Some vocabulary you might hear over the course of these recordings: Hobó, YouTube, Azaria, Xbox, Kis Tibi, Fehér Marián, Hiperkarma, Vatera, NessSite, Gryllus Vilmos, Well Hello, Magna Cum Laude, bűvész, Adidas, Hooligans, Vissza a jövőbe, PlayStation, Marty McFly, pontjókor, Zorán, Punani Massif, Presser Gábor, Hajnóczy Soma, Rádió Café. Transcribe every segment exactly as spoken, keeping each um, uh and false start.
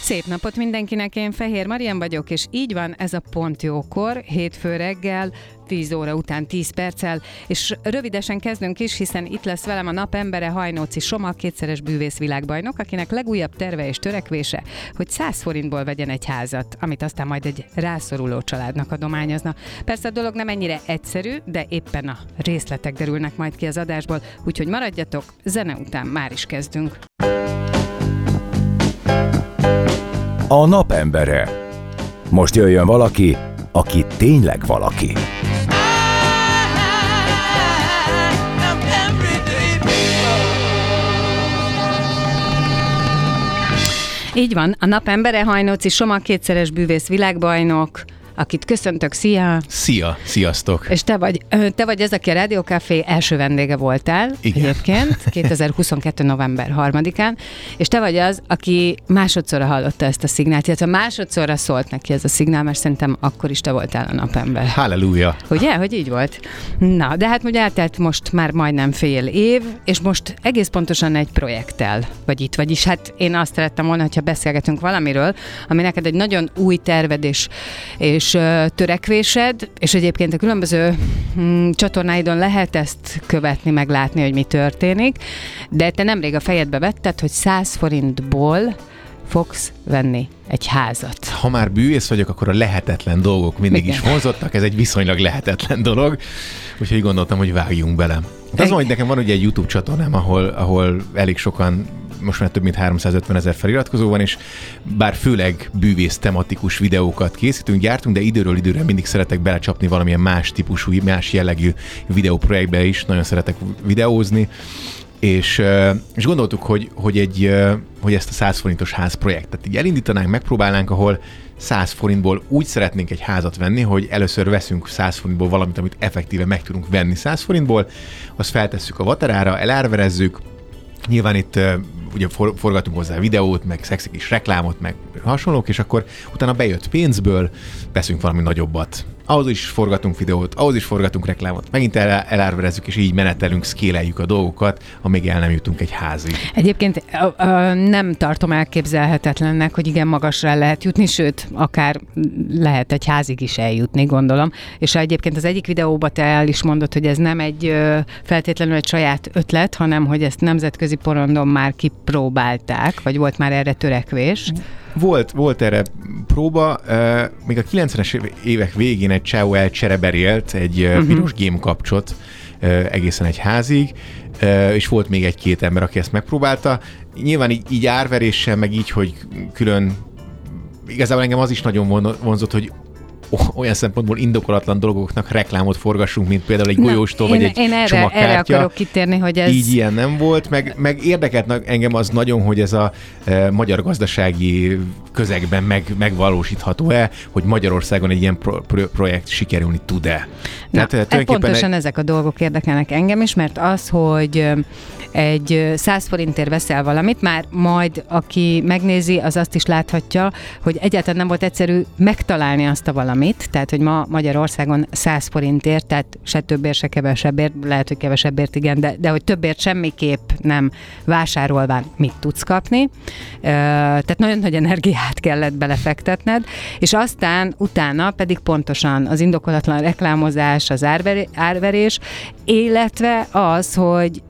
Szép napot mindenkinek, én Fehér Marián vagyok, és így van, ez a Pont Jókor, hétfő reggel, tíz óra után tíz perccel, és rövidesen kezdünk is, hiszen itt lesz velem a napembere, Hajnóczy Soma, kétszeres bűvész világbajnok, akinek legújabb terve és törekvése, hogy száz forintból vegyen egy házat, amit aztán majd egy rászoruló családnak adományozna. Persze a dolog nem ennyire egyszerű, de éppen a részletek derülnek majd ki az adásból, úgyhogy maradjatok, zene után már is kezdünk. A napembere. Most jöjjön valaki, aki tényleg valaki. Így van, a napembere, Hajnóczy Soma, kétszeres bűvész világbajnok, akit köszöntök, szia! Szia, sziasztok! És te vagy, te vagy az, aki a Rádió Café első vendége voltál. Igen. Egyébként, kétezer-huszonkettő november harmadikán, és te vagy az, aki másodszorra hallotta ezt a szignált, illetve másodszorra szólt neki ez a szignál, mert szerintem akkor is te voltál a napember. Halleluja! Ugye, hogy így volt? Na, de hát ugye eltelt most már majdnem fél év, és most egész pontosan egy projekttel vagy itt, vagyis hát én azt szerettem volna, hogyha beszélgetünk valamiről, ami neked egy nagyon új terved és, és és törekvésed, és egyébként a különböző mm, csatornáidon lehet ezt követni, meg látni, hogy mi történik, de te nemrég a fejedbe vetted, hogy száz forintból fogsz venni egy házat. Ha már bűvész vagyok, akkor a lehetetlen dolgok mindig is vonzottak, ez egy viszonylag lehetetlen dolog, úgyhogy gondoltam, hogy vágjunk bele. De az van, hogy nekem van ugye egy YouTube csatornám, ahol, ahol elég sokan, most már több mint háromszázötven ezer feliratkozó van, és bár főleg bűvész tematikus videókat készítünk, gyártunk, de időről időre mindig szeretek belecsapni valamilyen más típusú, más jellegű videóprojektbe is, nagyon szeretek videózni, és, és gondoltuk, hogy, hogy, egy, hogy ezt a száz forintos ház projektet így elindítanánk, megpróbálnánk, ahol száz forintból úgy szeretnénk egy házat venni, hogy először veszünk száz forintból valamit, amit effektíve meg tudunk venni száz forintból, azt feltesszük a Vaterára, elárverezzük. Nyilván itt uh, ugye for- forgatunk hozzá videót, meg szexi kis reklámot, meg hasonlók, és akkor utána bejött pénzből veszünk valami nagyobbat. Ahhoz is forgatunk videót, ahhoz is forgatunk reklámot, megint el- elárverezzük, és így menetelünk, szkéleljük a dolgokat, amíg el nem jutunk egy házig. Egyébként ö- ö, nem tartom elképzelhetetlennek, hogy igen, magasra el lehet jutni, sőt, akár lehet egy házig is eljutni, gondolom. És egyébként az egyik videóban te el is mondod, hogy ez nem egy ö, feltétlenül egy saját ötlet, hanem hogy ezt nemzetközi porondon már kipróbálták, vagy volt már erre törekvés. Volt, volt erre próba, uh, még a kilencvenes évek végén egy csávó elcsereberélt egy uh, uh-huh. piros gémkapcsot uh, egészen egy házig, uh, és volt még egy-két ember, aki ezt megpróbálta. Nyilván így, így árveréssel, meg így, hogy külön, igazából engem az is nagyon vonzott, hogy olyan szempontból indokolatlan dolgoknak reklámot forgassunk, mint például egy golyóstól, vagy egy csomagkártya. Én erre, erre akarok kitérni, hogy ez... Így ilyen nem volt, meg, meg érdekelt engem az nagyon, hogy ez a e, magyar gazdasági közegben meg, megvalósítható-e, hogy Magyarországon egy ilyen pro, pro, projekt sikerülni tud-e. Na, tehát, e, pontosan egy... ezek a dolgok érdekelnek engem is, mert az, hogy egy száz forintért veszel valamit, már majd aki megnézi, az azt is láthatja, hogy egyáltalán nem volt egyszerű megtalálni azt a valamit. Tehát, hogy ma Magyarországon száz forintért, tehát se többért, se kevesebbért, lehet, hogy kevesebbért igen, de, de hogy többért semmiképp nem vásárolván mit tudsz kapni. Tehát nagyon nagy energiát kellett belefektetned, és aztán utána pedig pontosan az indokolatlan reklámozás, az árverés, illetve az, hogy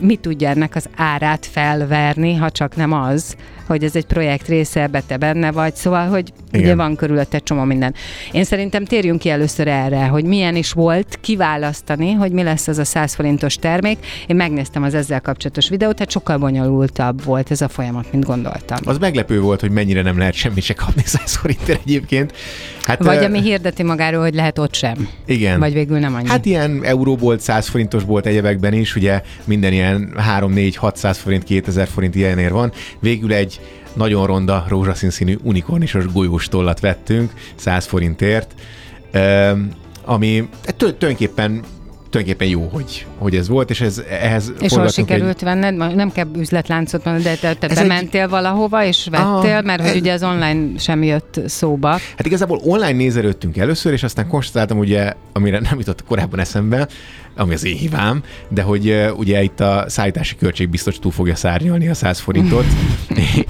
mi tudja ennek az árát felverni, ha csak nem az, hogy ez egy projekt része, ebbe te benne vagy, szóval, hogy igen, ugye van körülötte csomó minden. Én szerintem térjünk ki először erre, hogy milyen is volt kiválasztani, hogy mi lesz az a száz forintos termék. Én megnéztem az ezzel kapcsolatos videót, hát sokkal bonyolultabb volt ez a folyamat, mint gondoltam. Az meglepő volt, hogy mennyire nem lehet semmit se kapni száz forintért egyébként. Hát, vagy uh... ami hirdeti magáról, hogy lehet ott sem. Igen. Vagy végül nem annyi. Hát ilyen euróbolt, száz forintos bolt egyebekben is, ugye minden ilyen három-négy-hatszáz forint, kétezer forint ilyenér van. Végül egy nagyon ronda, rózsaszín színű unikornisos golyós tollat vettünk száz forintért, ami tulajdonképpen tulajdonképpen jó, hogy, hogy ez volt, és ez, ehhez... És hol sikerült egy... venned? Nem kell üzletláncot mondani, de te, te bementél egy... valahova, és vettél, ah, mert ez... hogy ugye az online sem jött szóba. Hát igazából online nézelődtünk először, és aztán konstatáltam, ugye, amire nem jutott korábban eszembe, ami az én hibám, de hogy uh, ugye itt a szállítási költség biztos túl fogja szárnyalni a száz forintot,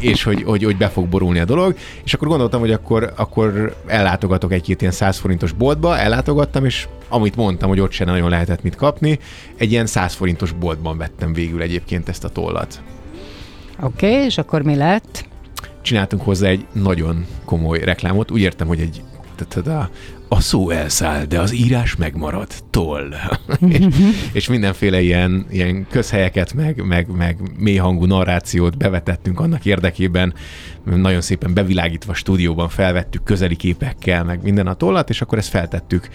és hogy, hogy, hogy be fog borulni a dolog, és akkor gondoltam, hogy akkor, akkor ellátogatok egy-két ilyen száz forintos boltba, ellátogattam, és amit mondtam, hogy ott sem nagyon lehetett mit kapni, egy ilyen száz forintos boltban vettem végül egyébként ezt a tollat. Oké, okay, és akkor mi lett? Csináltunk hozzá egy nagyon komoly reklámot, úgy értem, hogy egy a, a szó elszáll, de az írás megmarad, toll. és, és mindenféle ilyen, ilyen közhelyeket, meg, meg, meg mélyhangú narrációt bevetettünk annak érdekében, nagyon szépen bevilágítva stúdióban felvettük közeli képekkel, meg minden a tollat, és akkor ezt feltettük,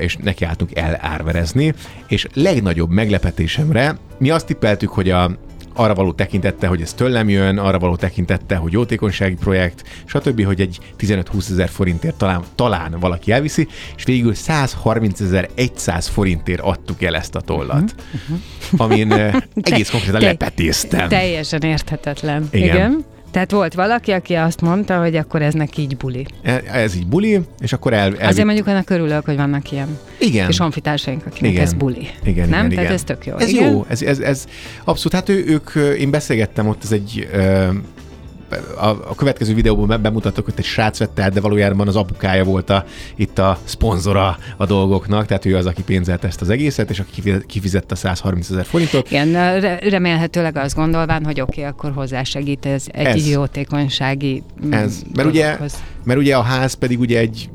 és nekiálltunk elárverezni. És legnagyobb meglepetésemre mi azt tippeltük, hogy a arra való tekintette, hogy ez tőlem jön, arra való tekintette, hogy jótékonysági projekt, stb., hogy egy tizenöt-húsz ezer forintért talán, talán valaki elviszi, és végül száz harminc ezer száz forintért adtuk el ezt a tollat, uh-huh. amin te, egész konkrétan te, lepetéztem. Teljesen érthetetlen. Igen. Igen. Tehát volt valaki, aki azt mondta, hogy akkor ez neki így buli. Ez így buli, és akkor el... el... Azért mondjuk annak örülök, hogy vannak ilyen. Igen. És honfitársaink, akinek igen. ez buli. Igen, nem? Igen, tehát igen. ez tök jó. Ez igen? jó, ez, ez, ez abszolút. Hát ő, ők, én beszélgettem ott, ez egy... Ö, a, a következő videóban bemutatok, hogy egy srác vette, de valójában az apukája volt a, itt a szponzora a dolgoknak, tehát ő az, aki pénzelt ezt az egészet, és aki kifizette a száz harminc ezer forintot. Igen, remélhetőleg azt gondolván, hogy oké, okay, akkor hozzásegít ez egy jótékonysági ez. Mert ugye, mert ugye a ház pedig ugye egy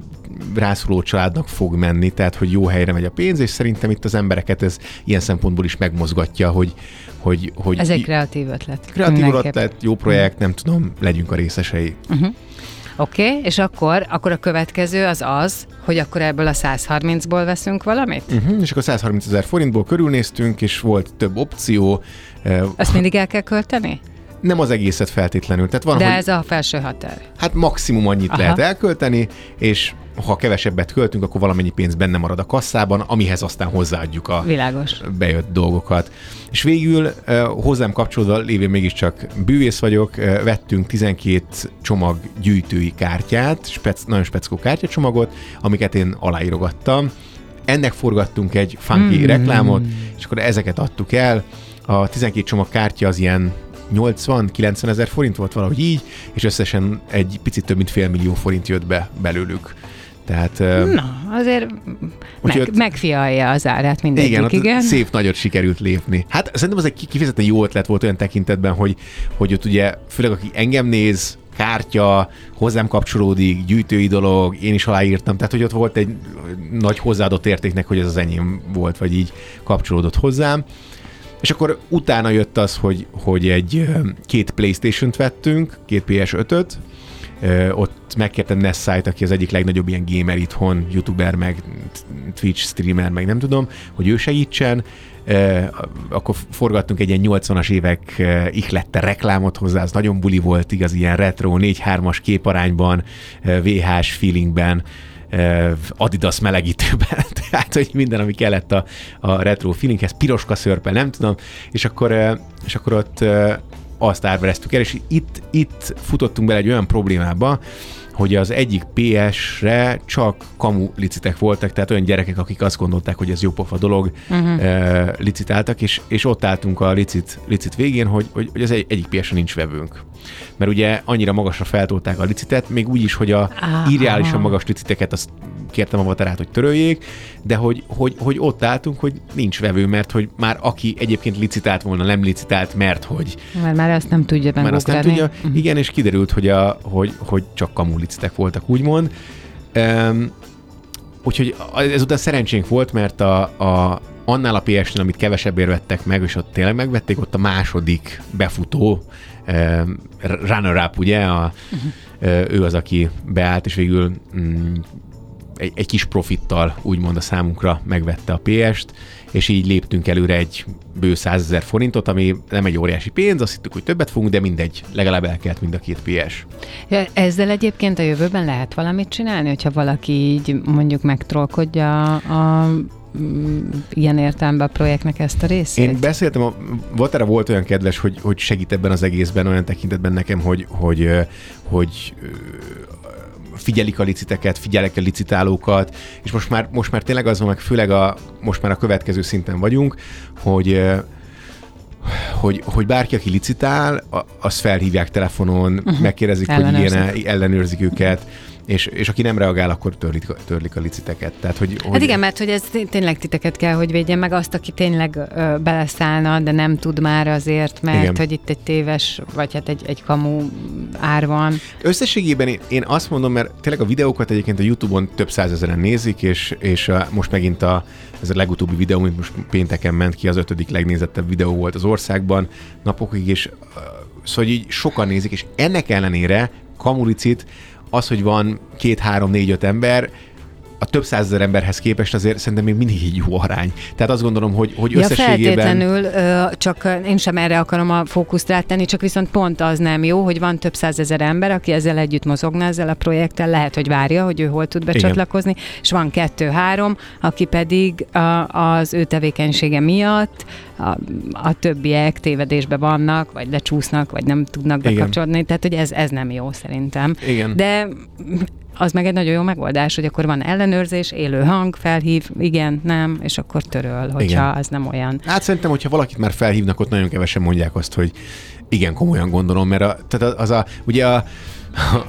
rászoruló családnak fog menni, tehát hogy jó helyre megy a pénz, és szerintem itt az embereket ez ilyen szempontból is megmozgatja, hogy Hogy, hogy ez egy kreatív ötlet. Kreatív ötlet, jó projekt, nem tudom, legyünk a részesei. Uh-huh. Oké, okay, és akkor, akkor a következő az az, hogy akkor ebből a száz harmincból veszünk valamit? Uh-huh, és akkor száz harminc ezer forintból körülnéztünk, és volt több opció. Azt mindig el kell költeni? Nem az egészet feltétlenül. Tehát van, de hogy ez a felső határ. Hát maximum annyit aha. lehet elkölteni, és ha kevesebbet költünk, akkor valamennyi pénz benne marad a kasszában, amihez aztán hozzáadjuk a világos. Bejött dolgokat. És végül hozzám kapcsolódva lévén mégiscsak bűvész vagyok, vettünk tizenkét csomag gyűjtői kártyát, spec, nagyon speckó kártyacsomagot, amiket én aláírogattam. Ennek forgattunk egy funky mm. reklámot, és akkor ezeket adtuk el. A tizenkét csomag kártya az ilyen nyolcvan-kilencven ezer forint volt valahogy így, és összesen egy picit több mint fél millió forint jött be belőlük. Tehát, na, azért meg, ott, megfialja az árát mindegyik, igen. igen. Szép nagyot sikerült lépni. Hát szerintem az egy kifejezetten jó ötlet volt olyan tekintetben, hogy, hogy ott ugye, főleg aki engem néz, kártya, hozzám kapcsolódik, gyűjtői dolog, én is aláírtam, tehát hogy ott volt egy nagy hozzáadott értéknek, hogy ez az enyém volt, vagy így kapcsolódott hozzám. És akkor utána jött az, hogy, hogy egy két PlayStation-t vettünk, két pé es ötöt, ott megkértem NessSite, aki az egyik legnagyobb ilyen gamer itthon, youtuber, meg Twitch streamer, meg nem tudom, hogy ő segítsen. Akkor forgattunk egy ilyen nyolcvanas évek ihlette reklámot hozzá, az nagyon buli volt, igaz, ilyen retro, négy-hármas képarányban, vé hás feelingben, Adidas melegítőben, tehát hogy minden, ami kellett a, a retro feelinghez, piroska szörpe, nem tudom, és akkor, és akkor ott azt árvereztük el, és itt, itt futottunk bele egy olyan problémába, hogy az egyik pé es-re csak kamu licitek voltak, tehát olyan gyerekek, akik azt gondolták, hogy ez jó pofa dolog, uh-huh. licitáltak, és, és ott álltunk a licit, licit végén, hogy, hogy, hogy az egy, egyik pé es-re nincs webünk. Mert ugye annyira magasra feltolták a licitet, még úgy is, hogy a irreálisan magas liciteket azt kértem a Vaterát, hogy töröljék, de hogy, hogy, hogy ott álltunk, hogy nincs vevő, mert hogy már aki egyébként licitált volna, nem licitált, mert hogy... Már, már azt nem tudja benne. Már azt nem tudja. Uh-huh. Igen, és kiderült, hogy, a, hogy, hogy csak kamu licitek voltak, úgymond. Um, úgyhogy ezután szerencsénk volt, mert a, a, annál a pé es-nél, amit kevesebbért vettek meg, és ott tényleg megvették, ott a második befutó, um, runner-up, ugye, a, uh-huh. ő az, aki beállt, és végül... Mm, Egy, egy kis profittal, úgymond a számunkra megvette a pé est, és így léptünk előre egy bő százezer forintot, ami nem egy óriási pénz, azt hittük, hogy többet fogunk, de mindegy, legalább elkelt mind a két pé es. Ja, ezzel egyébként a jövőben lehet valamit csinálni, hogyha valaki így mondjuk megtrollkodja a ilyen értelemben a projektnek ezt a részét? Én beszéltem, a Vatera volt olyan kedves, hogy, hogy segít ebben az egészben, olyan tekintetben nekem, hogy, hogy, hogy figyelik a liciteket, figyelik a licitálókat, és most már, most már tényleg az van, meg főleg a, most már a következő szinten vagyunk, hogy, hogy, hogy bárki, aki licitál, azt felhívják telefonon, uh-huh. megkérdezik, hogy ilyen ellenőrzik őket, és, és aki nem reagál, akkor törlik, törlik a liciteket. Tehát, hogy, hogy... Hát igen, mert hogy ez tényleg titeket kell, hogy védjen meg azt, aki tényleg ö, beleszállna, de nem tud már azért, mert igen. hogy itt egy téves, vagy hát egy, egy kamu ár van. Összességében én, én azt mondom, mert tényleg a videókat egyébként a YouTube-on több százezeren nézik, és, és a, most megint a, ez a legutóbbi videó, mint most pénteken ment ki, az ötödik legnézettebb videó volt az országban napokig, és szóval így sokan nézik, és ennek ellenére kamulicit, az, hogy van két, három, négy, öt ember, a több százezer emberhez képest azért szerintem még mindig egy jó arány. Tehát azt gondolom, hogy, hogy ja, összességében... feltétlenül, csak én sem erre akarom a fókuszt rátenni, csak viszont pont az nem jó, hogy van több százezer ember, aki ezzel együtt mozogna, ezzel a projekttel, lehet, hogy várja, hogy ő hol tud becsatlakozni, igen. és van kettő-három, aki pedig az ő tevékenysége miatt a, a többiek tévedésbe vannak, vagy lecsúsznak, vagy nem tudnak bekapcsolódni, igen. tehát hogy ez, ez nem jó szerintem. Igen. De... az meg egy nagyon jó megoldás, hogy akkor van ellenőrzés, élő hang, felhív, igen, nem, és akkor töröl, hogyha igen. az nem olyan. Hát szerintem, hogyha valakit már felhívnak, ott nagyon kevesen mondják azt, hogy igen, komolyan gondolom, mert a, tehát az a, ugye a,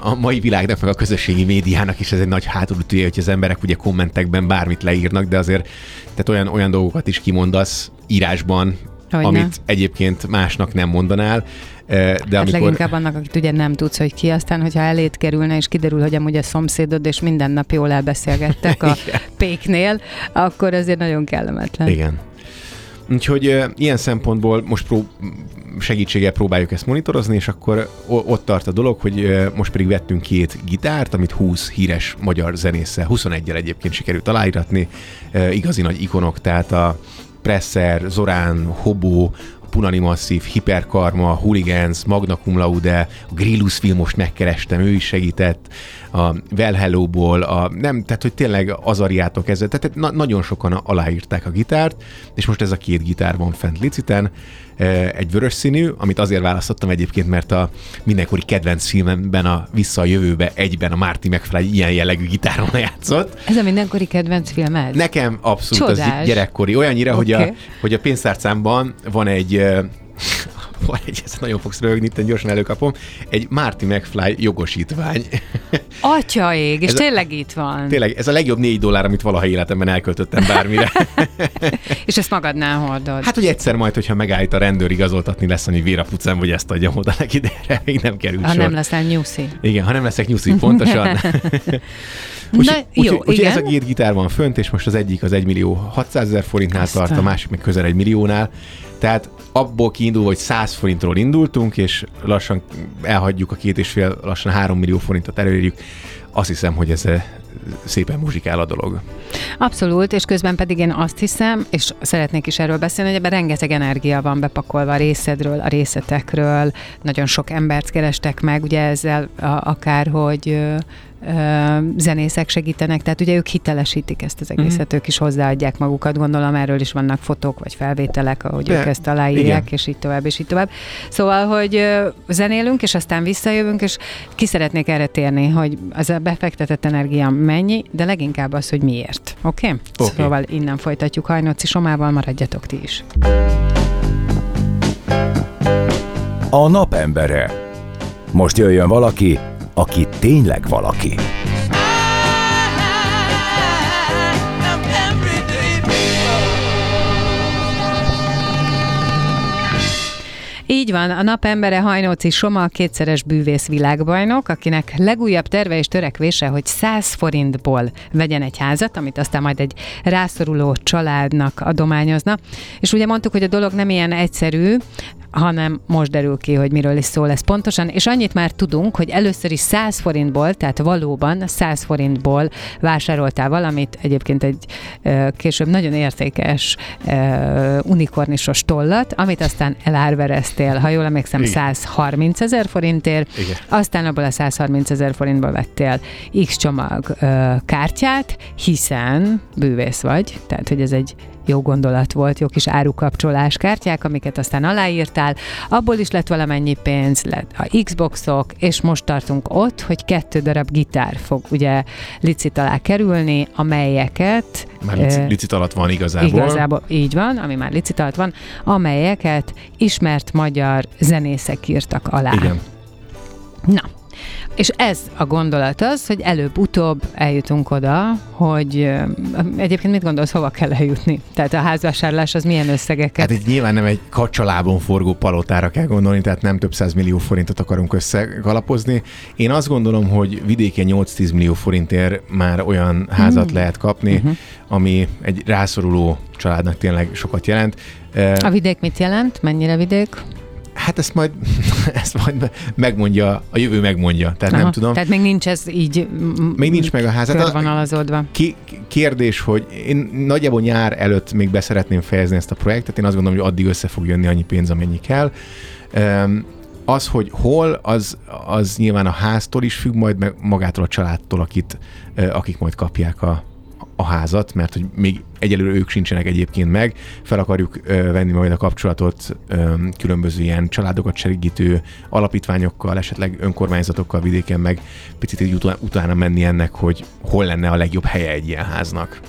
a mai világnak, meg a közösségi médiának is ez egy nagy hátulütője, hogy az emberek ugye kommentekben bármit leírnak, de azért tehát olyan, olyan dolgokat is kimondasz írásban, hogy amit ne. egyébként másnak nem mondanál. De hát amikor... leginkább annak, akit ugye nem tudsz, hogy ki, aztán, hogyha eléd kerülne, és kiderül, hogy amúgy a szomszédod, és minden nap jól elbeszélgettek a péknél, akkor azért nagyon kellemetlen. Igen. Úgyhogy uh, ilyen szempontból most prób- segítséggel próbáljuk ezt monitorozni, és akkor o- ott tart a dolog, hogy uh, most pedig vettünk két gitárt, amit húsz híres magyar zenésszel, huszonegyel egyébként sikerült aláíratni, uh, igazi nagy ikonok, tehát a Presser, Zorán, Hobó, Punani Massif, Hiperkarma, Hooligans, Magna Cum Laude, Gryllus Vilmost megkerestem, ő is segített, a Well Hello-ból, a, nem, tehát hogy tényleg Azariától kezdve, tehát na, nagyon sokan aláírták a gitárt, és most ez a két gitár van fent liciten, egy vörös színű, amit azért választottam egyébként, mert a mindenkori kedvenc filmemben, a Vissza a jövőbe egyben a Marty McFly ilyen jellegű gitáron játszott. Ez a mindenkori kedvenc filmed? Nekem abszolút az gyerekkori. Olyannyira, okay. hogy, a, hogy a pénztárcámban van egy van egy, ezt nagyon fogsz röhögni, gyorsan előkapom, egy Marty McFly jogosítvány. Atyaég, és ez tényleg a, itt van. Tényleg, ez a legjobb négy dollár, amit valaha életemben elköltöttem bármire. És ezt magadnál hordod. Hát, hogy egyszer majd, hogyha megállít a rendőr, igazoltatni lesz, hogy vérapucem, hogy ezt adjam oda neki, de erre még nem került ha sor. Ha nem leszel nyuszi. Igen, ha nem leszek nyuszi, pontosan. Úgyhogy úgy, úgy, ez a két gitár van fönt, és most az egyik az egymillió-hatszázezer forintnál aztán. Tart, a másik meg közel egymilliónál. Tehát abból kiindul, hogy száz forintról indultunk, és lassan elhagyjuk a két és fél, lassan három millió forintot elérjük. Azt hiszem, hogy ez szépen muzsikál a dolog. Abszolút, és közben pedig én azt hiszem, és szeretnék is erről beszélni, hogy ebben rengeteg energia van bepakolva a részedről, a részetekről. Nagyon sok embert kerestek meg, ugye ezzel akárhogy... zenészek segítenek, tehát ugye ők hitelesítik ezt az egészet, mm. ők is hozzáadják magukat, gondolom erről is vannak fotók vagy felvételek, ahogy De, ők ezt aláírják, igen. és így tovább, és így tovább. Szóval, hogy zenélünk, és aztán visszajövünk, és ki szeretnék erre térni, hogy az a befektetett energia mennyi, de leginkább az, hogy miért. Oké? Okay? Okay. Szóval innen folytatjuk Hajnóczy Somával, maradjatok ti is. A napembere. Most jöjjön valaki, aki tényleg valaki. Így van, a nap embere Hajnóczy Soma, kétszeres bűvész világbajnok, akinek legújabb terve és törekvése, hogy száz forintból vegyen egy házat, amit aztán majd egy rászoruló családnak adományozna. És ugye mondtuk, hogy a dolog nem ilyen egyszerű, hanem most derül ki, hogy miről is szól ez pontosan, és annyit már tudunk, hogy először is száz forintból, tehát valóban száz forintból vásároltál valamit, egyébként egy ö, később nagyon értékes ö, unikornisos tollat, amit aztán elárvereztél, ha jól emlékszem, igen. száz harminc ezer forintért, igen. Aztán abból a száz harminc ezer forintból vettél X csomag ö, kártyát, hiszen bűvész vagy, tehát hogy ez egy jó gondolat volt, jó kis árukapcsolás kártyák, amiket aztán aláírtál, abból is lett valamennyi pénz, lett a Xboxok, és most tartunk ott, hogy kettő darab gitár fog ugye licit alá kerülni, amelyeket... Már licit, licit alatt van igazából. Igazából, így van, ami már licit alatt van, amelyeket ismert magyar zenészek írtak alá. Igen. Na, és ez a gondolat az, hogy előbb-utóbb eljutunk oda, hogy egyébként mit gondolsz, hova kell eljutni? Tehát a házvásárlás az milyen összegeket? Hát itt nyilván nem egy kacsalábon forgó palotára kell gondolni, tehát nem több száz millió forintot akarunk összegalapozni. Én azt gondolom, hogy vidéken nyolc-tíz millió forintért már olyan házat mm. lehet kapni, mm-hmm. ami egy rászoruló családnak tényleg sokat jelent. A vidék mit jelent? Mennyire vidék? Hát ezt majd, ezt majd megmondja, a jövő megmondja, tehát aha, nem tudom. Tehát még nincs ez így még nincs meg a ház. Körvonalazódva. Ki, kérdés, hogy én nagyjából nyár előtt még beszeretném fejezni ezt a projektet, én azt gondolom, hogy addig össze fog jönni annyi pénz, amennyi kell. Az, hogy hol, az, az nyilván a háztól is függ, majd meg magától a családtól, akit, akik majd kapják a a házat, mert hogy még egyelőre ők sincsenek egyébként meg, fel akarjuk ö, venni majd a kapcsolatot ö, különböző ilyen családokat segítő alapítványokkal, esetleg önkormányzatokkal vidéken, meg picit így utá- utána menni ennek, hogy hol lenne a legjobb helye egy ilyen háznak.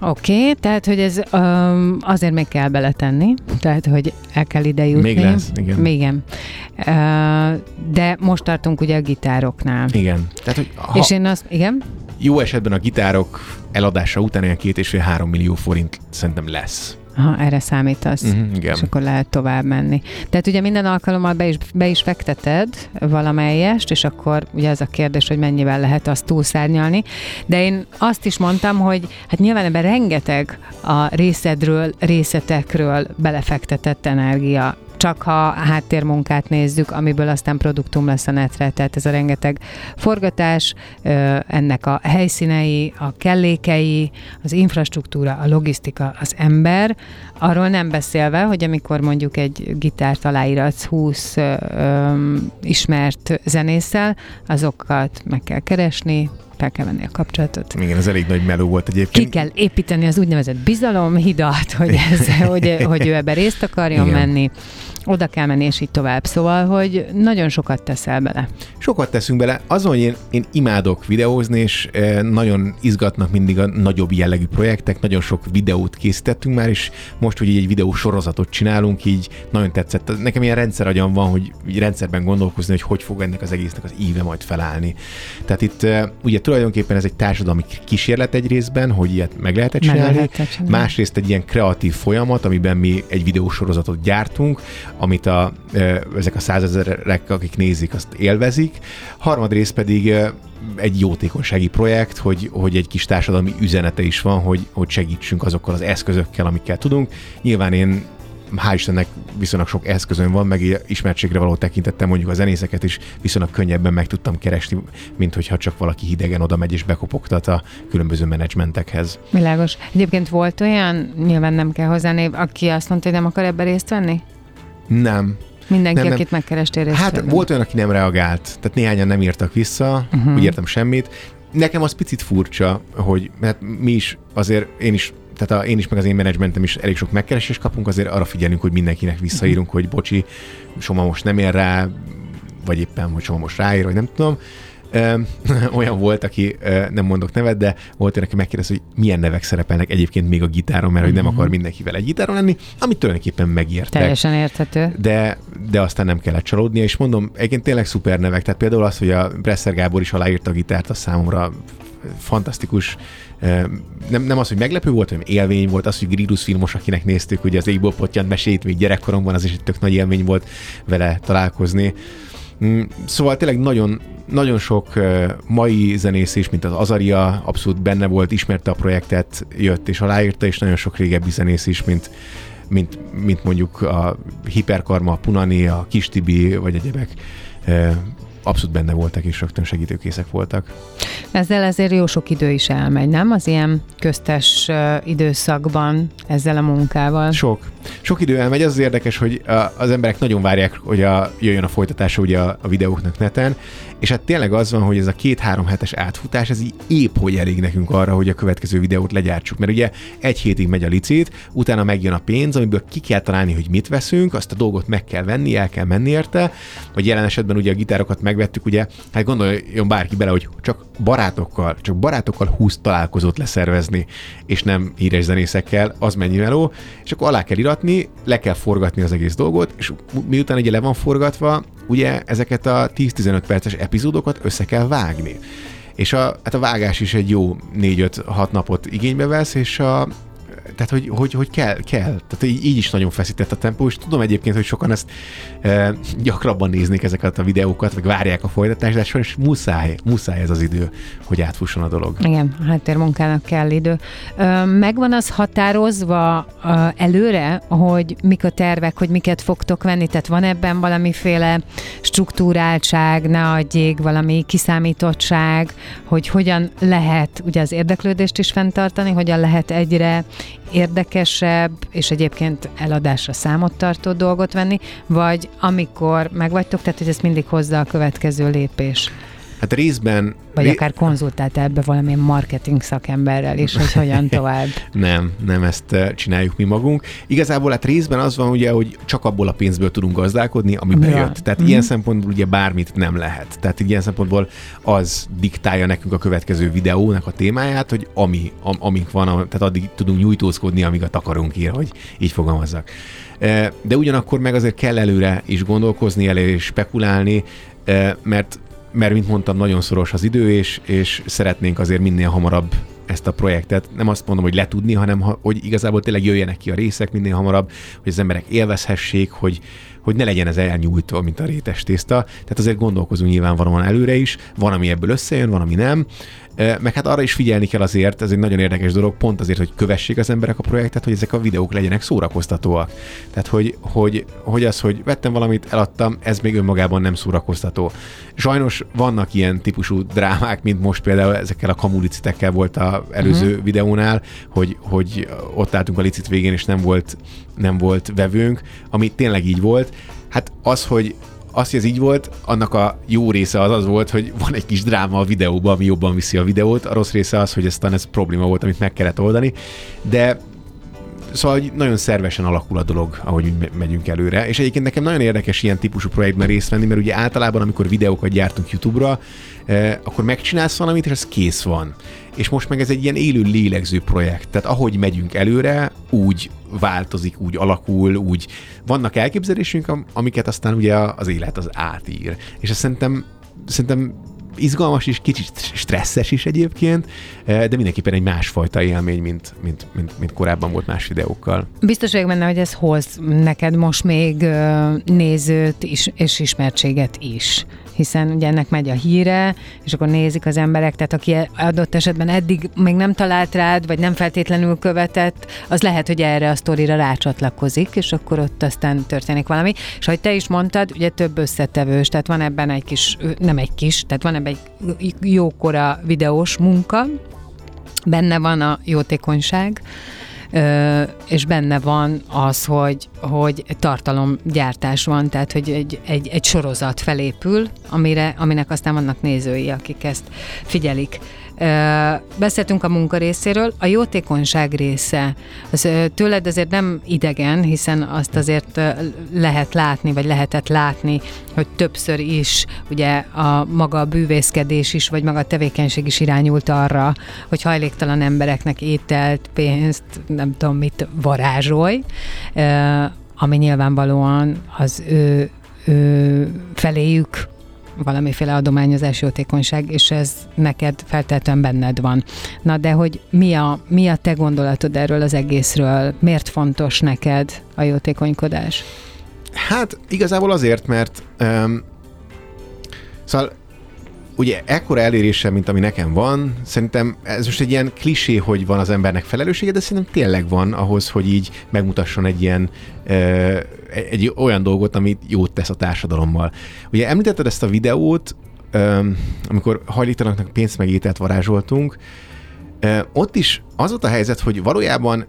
Oké, okay, tehát, hogy ez um, azért meg kell beletenni, tehát, hogy el kell ide jutni. Még lesz, igen. igen. Uh, de most tartunk ugye a gitároknál. Igen. Tehát, hogy ha... És én azt, igen? Jó esetben a gitárok eladása után olyan két és fél három millió forint szerintem lesz. Aha, erre számítasz, mm-hmm, és akkor lehet tovább menni. Tehát ugye minden alkalommal be is, be is fekteted valamelyest, és akkor ugye az a kérdés, hogy mennyivel lehet azt túlszárnyalni. De én azt is mondtam, hogy hát nyilván ebben rengeteg a részedről, részletekről belefektetett energia. Csak ha háttérmunkát nézzük, amiből aztán produktum lesz a netre, tehát ez a rengeteg forgatás, ennek a helyszínei, a kellékei, az infrastruktúra, a logisztika, az ember, arról nem beszélve, hogy amikor mondjuk egy gitárt aláíratsz húsz öm, ismert zenésszel, azokat meg kell keresni, fel kell venni a kapcsolatot. Igen, ez elég nagy meló volt egyébként. Ki kell építeni az úgynevezett bizalomhidat, hogy, ez, hogy, hogy ő ebbe részt akarjon igen. menni. Oda kell menni, és így tovább. Szóval, hogy nagyon sokat teszel bele. Sokat teszünk bele. Azon, hogy én, én imádok videózni, és nagyon izgatnak mindig a nagyobb jellegű projektek. Nagyon sok videót készítettünk már, és most, hogy így egy videós sorozatot csinálunk, így nagyon tetszett. Nekem ilyen rendszeragyam van, hogy rendszerben gondolkozni, hogy hogy fog ennek az egésznek az íve majd felállni. Tehát itt ugye tulajdonképpen ez egy társadalmi kísérlet egy részben, hogy ilyet meg lehetett csinálni. Lehet csinálni. Másrészt egy ilyen kreatív folyamat, amiben mi egy videósorozatot gyártunk, amit a, ezek a százezerek, akik nézik, azt élvezik. Harmadrészt pedig egy jótékonysági projekt, hogy, hogy egy kis társadalmi üzenete is van, hogy, hogy segítsünk azokkal az eszközökkel, amikkel tudunk. Nyilván én hál' Istennek viszonylag sok eszközön van, meg ismertségre való tekintettem mondjuk a zenészeket is viszonylag könnyebben meg tudtam keresni, mint hogyha csak valaki hidegen oda megy és bekopogtat a különböző menedzsmentekhez. Világos. Egyébként volt olyan, nyilván nem kell hozzánév, aki azt mondta, hogy nem akar ebben részt venni? Nem. Mindenki, nem, akit megkerestél részt Hát venni. Volt olyan, aki nem reagált, tehát néhányan nem írtak vissza, uh-huh. úgy értem semmit. Nekem az picit furcsa, hogy hát mi is azért, én is tehát a, én is, meg az én menedzsmentem is elég sok megkeresést kapunk, azért arra figyelünk, hogy mindenkinek visszaírunk, hogy bocsi, Soma most nem ér rá, vagy éppen, hogy Soma most ráír, vagy nem tudom. Ö, olyan volt, aki, nem mondok nevet, de volt olyan, aki megkérdezte, hogy milyen nevek szerepelnek egyébként még a gitáron, mert hogy nem akar mindenkivel egy gitáron lenni, amit tulajdonképpen megértek. Teljesen érthető. De, de aztán nem kellett csalódnia, és mondom, egyébként tényleg szuper nevek, tehát például az, hogy a Presser Gábor is aláírta a gitárt, az számomra fantasztikus. Nem, nem az, hogy meglepő volt, hanem élmény volt, az, hogy Gryllus Vilmos, akinek néztük, ugye az Égból Pottyant mesét még gyerekkoromban, az is egy tök nagy élmény volt vele találkozni. Szóval tényleg nagyon, nagyon sok mai zenész is, mint az Azaria, abszolút benne volt, ismerte a projektet, jött és aláírta, és nagyon sok régebbi zenész is, mint, mint, mint mondjuk a Hiperkarma, a Punani, a Kis Tibi, vagy egyebek. Abszolút benne voltak, és rögtön segítőkészek voltak. Ezzel azért jó sok idő is elmegy, nem? Az ilyen köztes időszakban ezzel a munkával. Sok. Sok idő elmegy, az az érdekes, hogy az emberek nagyon várják, hogy a, jöjjön a folytatása ugye a, a videóknak neten, és hát tényleg az van, hogy ez a két-három hetes átfutás, ez így épp hogy elég nekünk arra, hogy a következő videót legyártsuk, mert ugye egy hétig megy a licit, utána megjön a pénz, amiből ki kell találni, hogy mit veszünk, azt a dolgot meg kell venni, el kell menni érte, vagy jelen esetben ugye a gitárokat megvettük, ugye, hát gondoljon bárki bele, hogy csak barátokkal, csak barátokkal húsz találkozót leszervezni, és nem híres zenészekkel, az mennyi meló, és akkor alá kell iratni, le kell forgatni az egész dolgot, és miután ugye le van forgatva, ugye ezeket a tíz-tizenöt perces epizódokat össze kell vágni. És a, hát a vágás is egy jó négy-öt-hat napot igénybe vesz, és a, tehát hogy, hogy, hogy kell, kell. Tehát így, így is nagyon feszített a tempó, és tudom egyébként, hogy sokan ezt e, gyakrabban néznék ezeket a videókat, meg várják a folytatást, de sajnos muszáj, muszáj ez az idő, hogy átfusson a dolog. Igen, háttérmunkának kell idő. Megvan az határozva előre, hogy mik a tervek, hogy miket fogtok venni, tehát van ebben valamiféle struktúráltság, ne adjék, valami kiszámítottság, hogy hogyan lehet ugye az érdeklődést is fenntartani, hogyan lehet egyre érdekesebb, és egyébként eladásra számot tartó dolgot venni, vagy amikor megvagytok, tehát hogy ezt mindig hozza a következő lépés. Hát részben... Vagy ré... akár konzultált ebbe valamilyen marketing szakemberrel is, hogy hogyan tovább. nem, nem ezt csináljuk mi magunk. Igazából hát részben az van ugye, hogy csak abból a pénzből tudunk gazdálkodni, ami bejött. Tehát mm-hmm. ilyen szempontból ugye bármit nem lehet. Tehát ilyen szempontból az diktálja nekünk a következő videónak a témáját, hogy ami, am, amink van, tehát addig tudunk nyújtózkodni, amíg a takarunk ír, hogy így fogalmazzak. De ugyanakkor meg azért kell előre is gondolkozni, előre is spekulálni, mert mert, mint mondtam, nagyon szoros az idő, és, és szeretnénk azért minél hamarabb ezt a projektet. Nem azt mondom, hogy letudni, hanem hogy igazából tényleg jöjjenek ki a részek minél hamarabb, hogy az emberek élvezhessék, hogy, hogy ne legyen ez elnyújtva, mint a rétes tészta. Tehát azért gondolkozunk nyilvánvalóan előre is, van, ami ebből összejön, van, ami nem. Meg hát arra is figyelni kell azért, ez egy nagyon érdekes dolog, pont azért, hogy kövessék az emberek a projektet, hogy ezek a videók legyenek szórakoztatóak. Tehát, hogy, hogy, hogy az, hogy vettem valamit, eladtam, ez még önmagában nem szórakoztató. Sajnos vannak ilyen típusú drámák, mint most például ezekkel a kamulicitekkel volt az előző uh-huh. videónál, hogy, hogy ott álltunk a licit végén, és nem volt, nem volt vevőnk, ami tényleg így volt. Hát az, hogy Az, hogy ez így volt, annak a jó része az az volt, hogy van egy kis dráma a videóban, ami jobban viszi a videót, a rossz része az, hogy aztán ez probléma volt, amit meg kellett oldani, de szóval nagyon szervesen alakul a dolog, ahogy megyünk előre, és egyébként nekem nagyon érdekes ilyen típusú projektben részt venni, mert ugye általában, amikor videókat gyártunk YouTube-ra, eh, akkor megcsinálsz valamit, és ez kész van. És most meg ez egy ilyen élő lélegző projekt, tehát ahogy megyünk előre, úgy változik, úgy alakul, úgy vannak elképzelésünk, amiket aztán ugye az élet az átír. És ezt szerintem, szerintem izgalmas is, kicsit stresszes is egyébként, de mindenképpen egy másfajta élmény, mint, mint, mint, mint korábban volt más videókkal. Biztos vagyok benne, hogy ez hoz neked most még nézőt is, és ismertséget is, hiszen ugye ennek megy a híre, és akkor nézik az emberek, tehát aki adott esetben eddig még nem talált rád, vagy nem feltétlenül követett, az lehet, hogy erre a sztorira rácsatlakozik, és akkor ott aztán történik valami. És ahogy te is mondtad, ugye több összetevős, tehát van ebben egy kis, nem egy kis, tehát van ebben egy jókora videós munka, benne van a jótékonyság, és benne van az, hogy, hogy tartalomgyártás van, tehát hogy egy, egy, egy sorozat felépül, amire, aminek aztán vannak nézői, akik ezt figyelik. Beszéltünk a munka részéről, a jótékonyság része. Az tőled azért nem idegen, hiszen azt azért lehet látni, vagy lehetett látni, hogy többször is ugye a maga a bűvészkedés is, vagy maga a tevékenység is irányult arra, hogy hajléktalan embereknek ételt, pénzt, nem tudom mit varázsolj, ami nyilvánvalóan az ő, ő feléjük valamiféle adományozás, jótékonyság, és ez neked feltétlenül benned van. Na de hogy mi a, mi a te gondolatod erről az egészről? Miért fontos neked a jótékonykodás? Hát igazából azért, mert um, szóval ugye ekkora elérése, mint ami nekem van, szerintem ez most egy ilyen klisé, hogy van az embernek felelőssége, de szerintem tényleg van ahhoz, hogy így megmutasson egy ilyen uh, egy olyan dolgot, amit jót tesz a társadalommal. Ugye említetted ezt a videót, amikor hajléktalanoknak pénzt meg ételt varázsoltunk, ott is az volt a helyzet, hogy valójában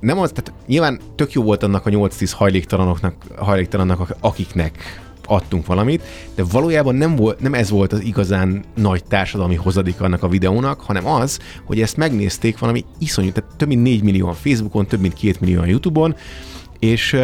nem az, tehát nyilván tök jó volt annak a nyolc-tíz hajléktalanoknak, hajléktalannak, akiknek adtunk valamit, de valójában nem, volt, nem ez volt az igazán nagy társadalmi hozadék annak a videónak, hanem az, hogy ezt megnézték valami iszonyú, tehát több mint négy millióan Facebookon, több mint két millióan YouTube-on, és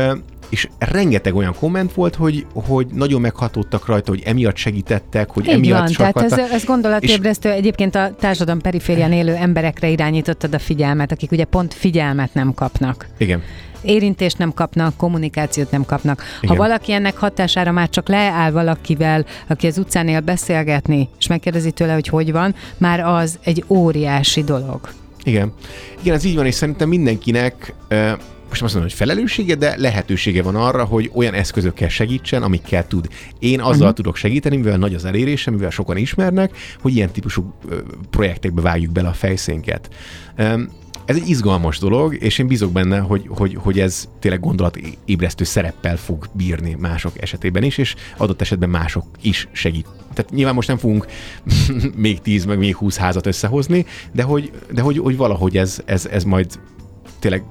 és rengeteg olyan komment volt, hogy, hogy nagyon meghatódtak rajta, hogy emiatt segítettek, hogy így emiatt van, sarkadtak. Így van, tehát ez, ez gondolatébresztő. Egyébként a társadalom periférián élő emberekre irányítottad a figyelmet, akik ugye pont figyelmet nem kapnak. Igen. Érintést nem kapnak, kommunikációt nem kapnak. Igen. Ha valaki ennek hatására már csak leáll valakivel, aki az utcán él, beszélgetni, és megkérdezi tőle, hogy hogy van, már az egy óriási dolog. Igen. Igen, ez így van, és szerintem mindenkinek... Uh, most azt mondom, hogy felelőssége, de lehetősége van arra, hogy olyan eszközökkel segítsen, amikkel tud. Én azzal uh-huh. tudok segíteni, mivel nagy az elérésem, mivel sokan ismernek, hogy ilyen típusú projektekbe vágjuk bele a fejszénket. Ez egy izgalmas dolog, és én bízok benne, hogy, hogy, hogy ez tényleg gondolatébresztő szereppel fog bírni mások esetében is, és adott esetben mások is segít. Tehát nyilván most nem fogunk még tíz, meg még húsz házat összehozni, de hogy, de hogy, hogy valahogy ez, ez, ez majd tényleg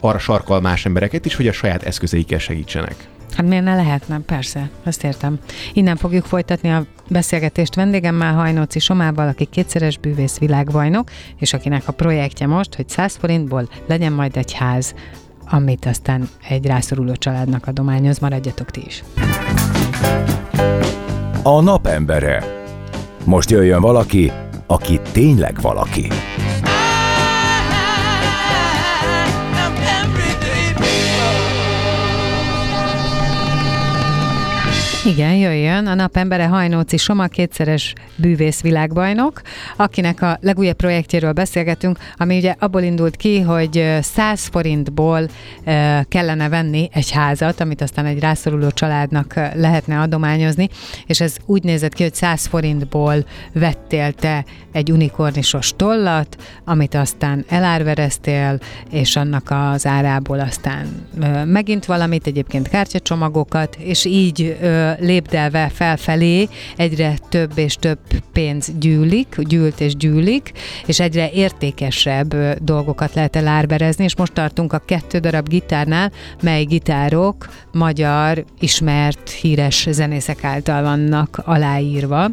arra sarkal más embereket is, hogy a saját eszközeikkel segítsenek. Hát miért ne lehetne? Persze, ezt értem. Innen fogjuk folytatni a beszélgetést vendégemmel, Hajnóczy Somával, aki kétszeres bűvész világbajnok, és akinek a projektje most, hogy száz forintból legyen majd egy ház, amit aztán egy rászoruló családnak adományoz. Maradjatok ti is. A napembere. Most jöjjön valaki, aki tényleg valaki. Igen, jöjjön a napembere. Hajnóczy Soma, kétszeres bűvész világbajnok, akinek a legújabb projektjéről beszélgetünk, ami ugye abból indult ki, hogy száz forintból kellene venni egy házat, amit aztán egy rászoruló családnak lehetne adományozni, és ez úgy nézett ki, hogy száz forintból vettél te egy unikornisos tollat, amit aztán elárvereztél, és annak az árából aztán megint valamit, egyébként kártyacsomagokat, és így lépdelve felfelé egyre több és több pénz gyűlik, gyűlt és gyűlik, és egyre értékesebb dolgokat lehet elárberezni, és most tartunk a kettő darab gitárnál, mely gitárok magyar, ismert, híres zenészek által vannak aláírva,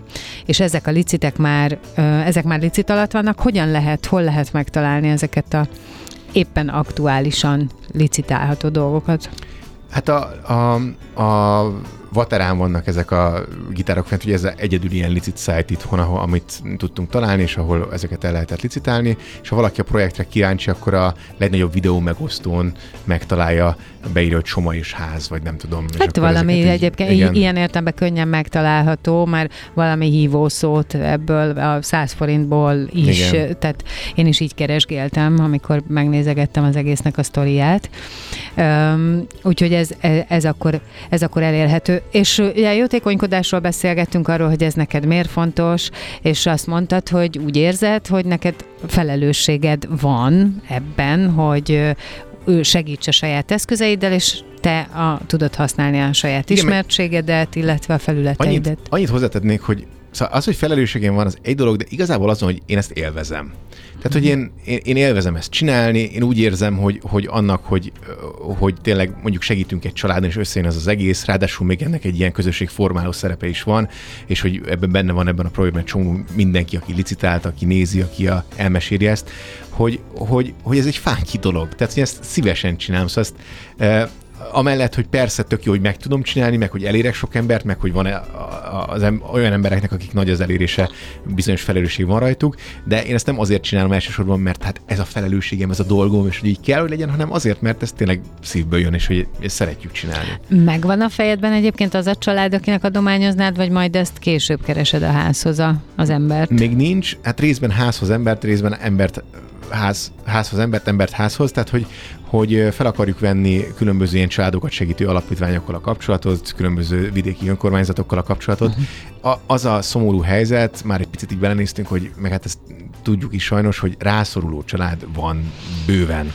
és ezek a licitek már, ezek már licit alatt vannak. Hogyan lehet, hol lehet megtalálni ezeket a éppen aktuálisan licitálható dolgokat? Hát a, a, a Vaterán vannak ezek a gitárok fent, ugye ez egyedül ilyen licit site itthon, ahol, amit tudtunk találni, és ahol ezeket el lehetett licitálni, és ha valaki a projektre kíváncsi, akkor a legnagyobb videó megosztón megtalálja, beírja, hogy Soma és ház, vagy nem tudom. Hát valami így, egyébként igen. Ilyen értelemben könnyen megtalálható, már valami hívószót ebből a száz forintból is, igen. Tehát én is így keresgéltem, amikor megnézegettem az egésznek a sztoriát. Üm, úgyhogy ez, ez, akkor, ez akkor elérhető. És ugye jótékonykodásról beszélgettünk, arról, hogy ez neked miért fontos, és azt mondtad, hogy úgy érzed, hogy neked felelősséged van ebben, hogy ő segíts a saját eszközeiddel, és te a, tudod használni a saját igen, ismertségedet, illetve a felületeidet. Annyit, annyit hozzátennék, hogy Szóval az, hogy felelősségem van, az egy dolog, de igazából azon, hogy én ezt élvezem. Tehát, hogy én, én, én élvezem ezt csinálni, én úgy érzem, hogy, hogy annak, hogy, hogy tényleg mondjuk segítünk egy családon, és összejön az az egész, ráadásul még ennek egy ilyen közösségformáló szerepe is van, és hogy ebben benne van ebben a projektben csomó mindenki, aki licitált, aki nézi, aki a, elmeséli ezt, hogy, hogy, hogy ez egy fánki dolog. Tehát, hogy ezt szívesen csinálom, szóval ezt, e, amellett, hogy persze tök jó, hogy meg tudom csinálni, meg hogy elérek sok embert, meg hogy van az em- olyan embereknek, akik nagy az elérése, bizonyos felelősség van rajtuk, de én ezt nem azért csinálom elsősorban, mert hát ez a felelősségem, ez a dolgom, és hogy így kell, hogy legyen, hanem azért, mert ez tényleg szívből jön, és hogy ezt szeretjük csinálni. Megvan a fejedben egyébként az a család, akinek adományoznád, vagy majd ezt később keresed a házhoz a, az embert? Még nincs, hát részben házhoz embert, részben embert ház, házhoz embert, embert házhoz, tehát hogy hogy fel akarjuk venni különböző ilyen családokat segítő alapítványokkal a kapcsolatot, különböző vidéki önkormányzatokkal a kapcsolatot. Uh-huh. A, az a szomorú helyzet, már egy picit így belenéztünk, hogy meg hát ezt tudjuk is sajnos, hogy rászoruló család van bőven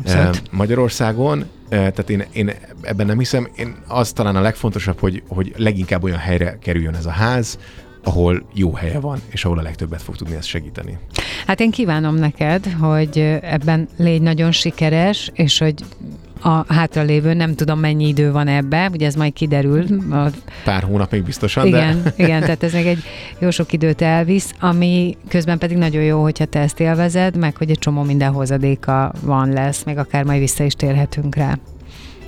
Abszett. Magyarországon, tehát én, én ebben nem hiszem. Én az talán a legfontosabb, hogy, hogy leginkább olyan helyre kerüljön ez a ház, ahol jó helye van, és ahol a legtöbbet fog tudni ezt segíteni. Hát én kívánom neked, hogy ebben légy nagyon sikeres, és hogy a hátralévő, nem tudom mennyi idő van ebbe, ugye ez majd kiderül. A... Pár hónap még biztosan, igen, de... igen, tehát ez még egy jó sok időt elvisz, ami közben pedig nagyon jó, hogyha te ezt élvezed, meg hogy egy csomó minden hozadéka van lesz, meg akár majd vissza is térhetünk rá.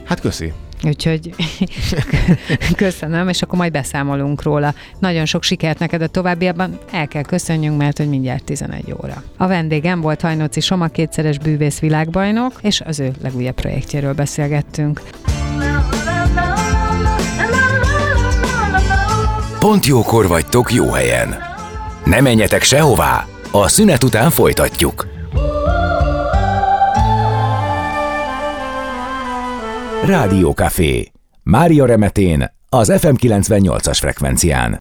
Hát köszi. Úgyhogy köszönöm, és akkor majd beszámolunk róla. Nagyon sok sikert neked a továbbiakban, el kell köszönjünk, mert hogy mindjárt tizenegy óra. A vendégem volt Hajnóczy Soma, kétszeres bűvész világbajnok, és az ő legújabb projektjéről beszélgettünk. Pont jókor vagytok jó helyen. Ne menjetek sehová, a szünet után folytatjuk. Rádió Café. Mária Remetén, az ef em kilencvennyolcas frekvencián.